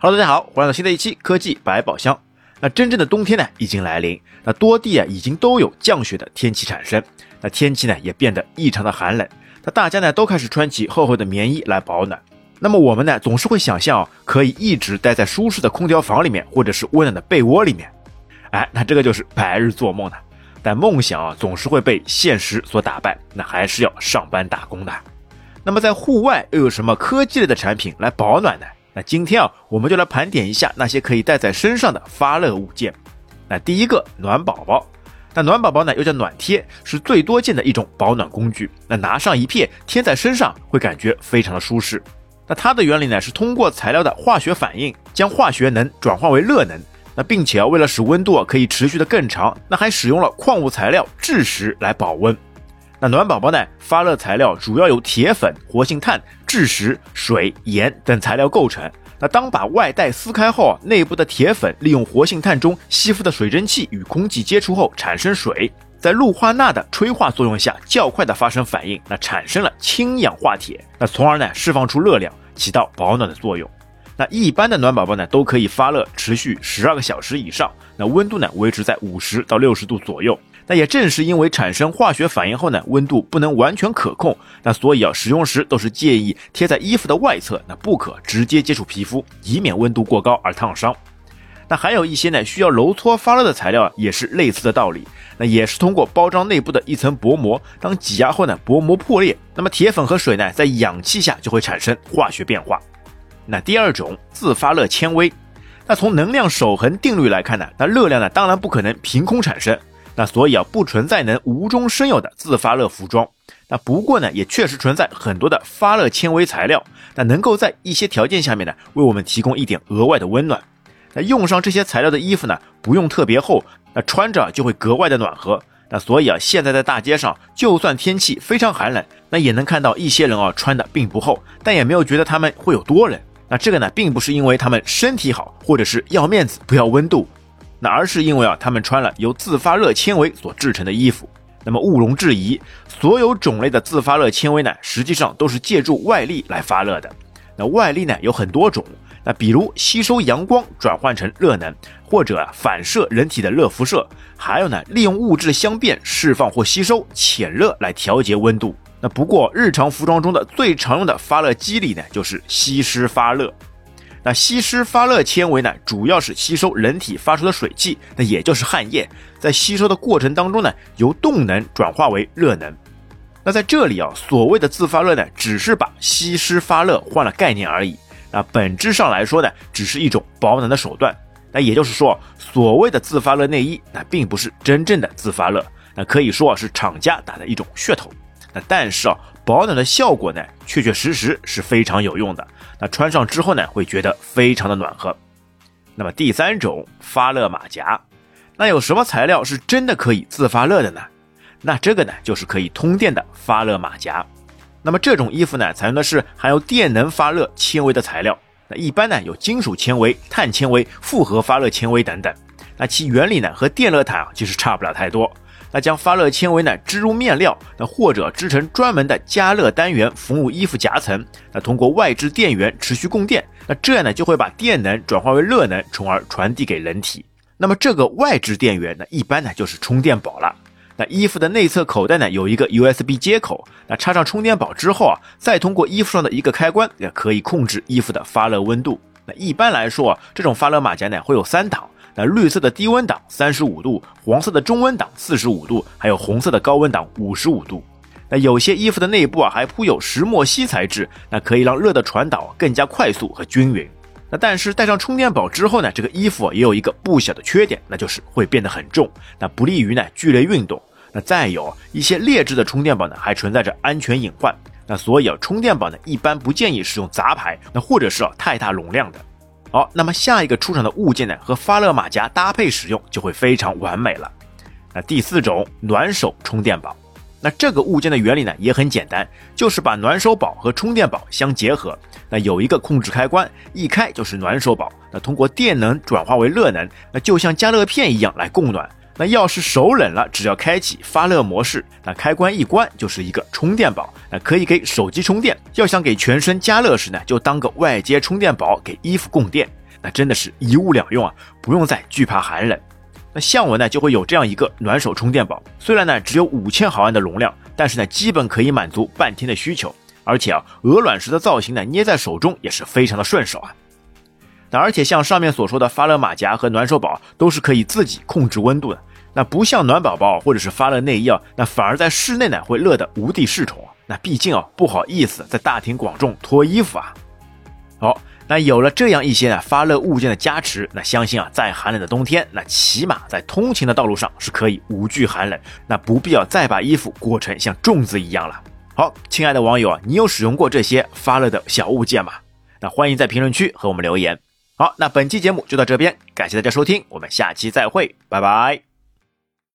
Hello， 大家好，欢迎来到新的一期科技百宝箱。那真正的冬天呢已经来临，那多地已经都有降雪的天气产生，那天气呢也变得异常的寒冷，那大家呢都开始穿起厚厚的棉衣来保暖。那么我们呢总是会想象可以一直待在舒适的空调房里面，或者是温暖的被窝里面。那这个就是白日做梦的。但梦想总是会被现实所打败，那还是要上班打工的。那么在户外又有什么科技类的产品来保暖呢？那今天我们就来盘点一下那些可以带在身上的发热物件。那第一个，暖宝宝。那暖宝宝呢又叫暖贴，是最多见的一种保暖工具。那拿上一片贴在身上会感觉非常的舒适。那它的原理呢是通过材料的化学反应将化学能转化为热能。那并且为了使温度可以持续的更长，那还使用了矿物材料蛭石来保温。那暖宝宝呢发热材料主要由铁粉、活性炭、蛭石、水、盐等材料构成。那当把外带撕开后，内部的铁粉利用活性炭中吸附的水蒸气与空气接触后产生水，在氯化钠的催化作用下较快的发生反应，那产生了氢氧化铁，那从而呢释放出热量，起到保暖的作用。那一般的暖宝宝呢都可以发热持续12个小时以上，那温度呢维持在50到60度左右。那也正是因为产生化学反应后呢温度不能完全可控，那所以使用时都是建议贴在衣服的外侧，那不可直接接触皮肤，以免温度过高而烫伤。那还有一些呢需要揉搓发热的材料也是类似的道理，那也是通过包装内部的一层薄膜，当挤压后呢薄膜破裂，那么铁粉和水呢在氧气下就会产生化学变化。那第二种，自发热纤维。那从能量守恒定律来看呢，那热量呢当然不可能凭空产生，那所以不存在能无中生有的自发热服装。那不过呢也确实存在很多的发热纤维材料，那能够在一些条件下面呢为我们提供一点额外的温暖。那用上这些材料的衣服呢不用特别厚，那穿着就会格外的暖和。那所以现在在大街上就算天气非常寒冷，那也能看到一些人穿的并不厚，但也没有觉得他们会有多冷。那这个呢并不是因为他们身体好或者是要面子不要温度，那而是因为他们穿了由自发热纤维所制成的衣服。那么毋庸置疑，所有种类的自发热纤维呢，实际上都是借助外力来发热的。那外力呢有很多种，那比如吸收阳光转换成热能，或者反射人体的热辐射，还有呢利用物质相变释放或吸收潜热来调节温度。那不过日常服装中的最常用的发热机理呢，就是吸湿发热。那吸湿发热纤维呢，主要是吸收人体发出的水汽，那也就是汗液，在吸收的过程当中呢，由动能转化为热能。那在这里所谓的自发热呢，只是把吸湿发热换了概念而已。那本质上来说呢，只是一种保暖的手段。那也就是说，所谓的自发热内衣，那并不是真正的自发热，那可以说是厂家打的一种噱头。那但是保暖的效果呢，确确实实是非常有用的。那穿上之后呢，会觉得非常的暖和。那么第三种，发热马甲。那有什么材料是真的可以自发热的呢？那这个呢，就是可以通电的发热马甲。那么这种衣服呢，采用的是含有电能发热纤维的材料。那一般呢，有金属纤维、碳纤维、复合发热纤维等等。那其原理呢，和电热毯其实差不了太多。那将发热纤维呢织入面料，那或者织成专门的加热单元缝入衣服夹层，那通过外置电源持续供电，那这样呢就会把电能转化为热能，从而传递给人体。那么这个外置电源呢一般呢就是充电宝了。那衣服的内侧口袋呢有一个 USB 接口，那插上充电宝之后再通过衣服上的一个开关也可以控制衣服的发热温度。那一般来说这种发热马甲呢会有三档。那绿色的低温档35度，黄色的中温档45度，还有红色的高温档55度。那有些衣服的内部还铺有石墨烯材质，那可以让热的传导更加快速和均匀。那但是带上充电宝之后呢，这个衣服也有一个不小的缺点，那就是会变得很重，那不利于剧烈运动。那再有一些劣质的充电宝呢，还存在着安全隐患。那所以充电宝呢，一般不建议使用杂牌，那或者是太大容量的。好，那么下一个出厂的物件呢，和发热马甲搭配使用就会非常完美了。那第四种，暖手充电宝。那这个物件的原理呢也很简单，就是把暖手宝和充电宝相结合。那有一个控制开关，一开就是暖手宝，那通过电能转化为热能，那就像加热片一样来供暖。那要是手冷了，只要开启发热模式，那开关一关就是一个充电宝，那可以给手机充电。要想给全身加热时呢，就当个外接充电宝给衣服供电。那真的是一物两用啊，不用再惧怕寒冷。那象纹呢就会有这样一个暖手充电宝，虽然呢只有5000毫安的容量，但是呢基本可以满足半天的需求。而且啊，鹅卵石的造型呢捏在手中也是非常的顺手啊。那而且像上面所说的发热马甲和暖手宝都是可以自己控制温度的，那不像暖宝宝或者是发热内衣啊，那反而在室内呢会热得无地适从啊。那毕竟啊不好意思在大庭广众脱衣服啊。好，那有了这样一些发热物件的加持，那相信啊在寒冷的冬天，那起码在通勤的道路上是可以无惧寒冷，那不必要再把衣服裹成像粽子一样了。好，亲爱的网友啊，你有使用过这些发热的小物件吗？那欢迎在评论区和我们留言。好，那本期节目就到这边，感谢大家收听，我们下期再会，拜拜。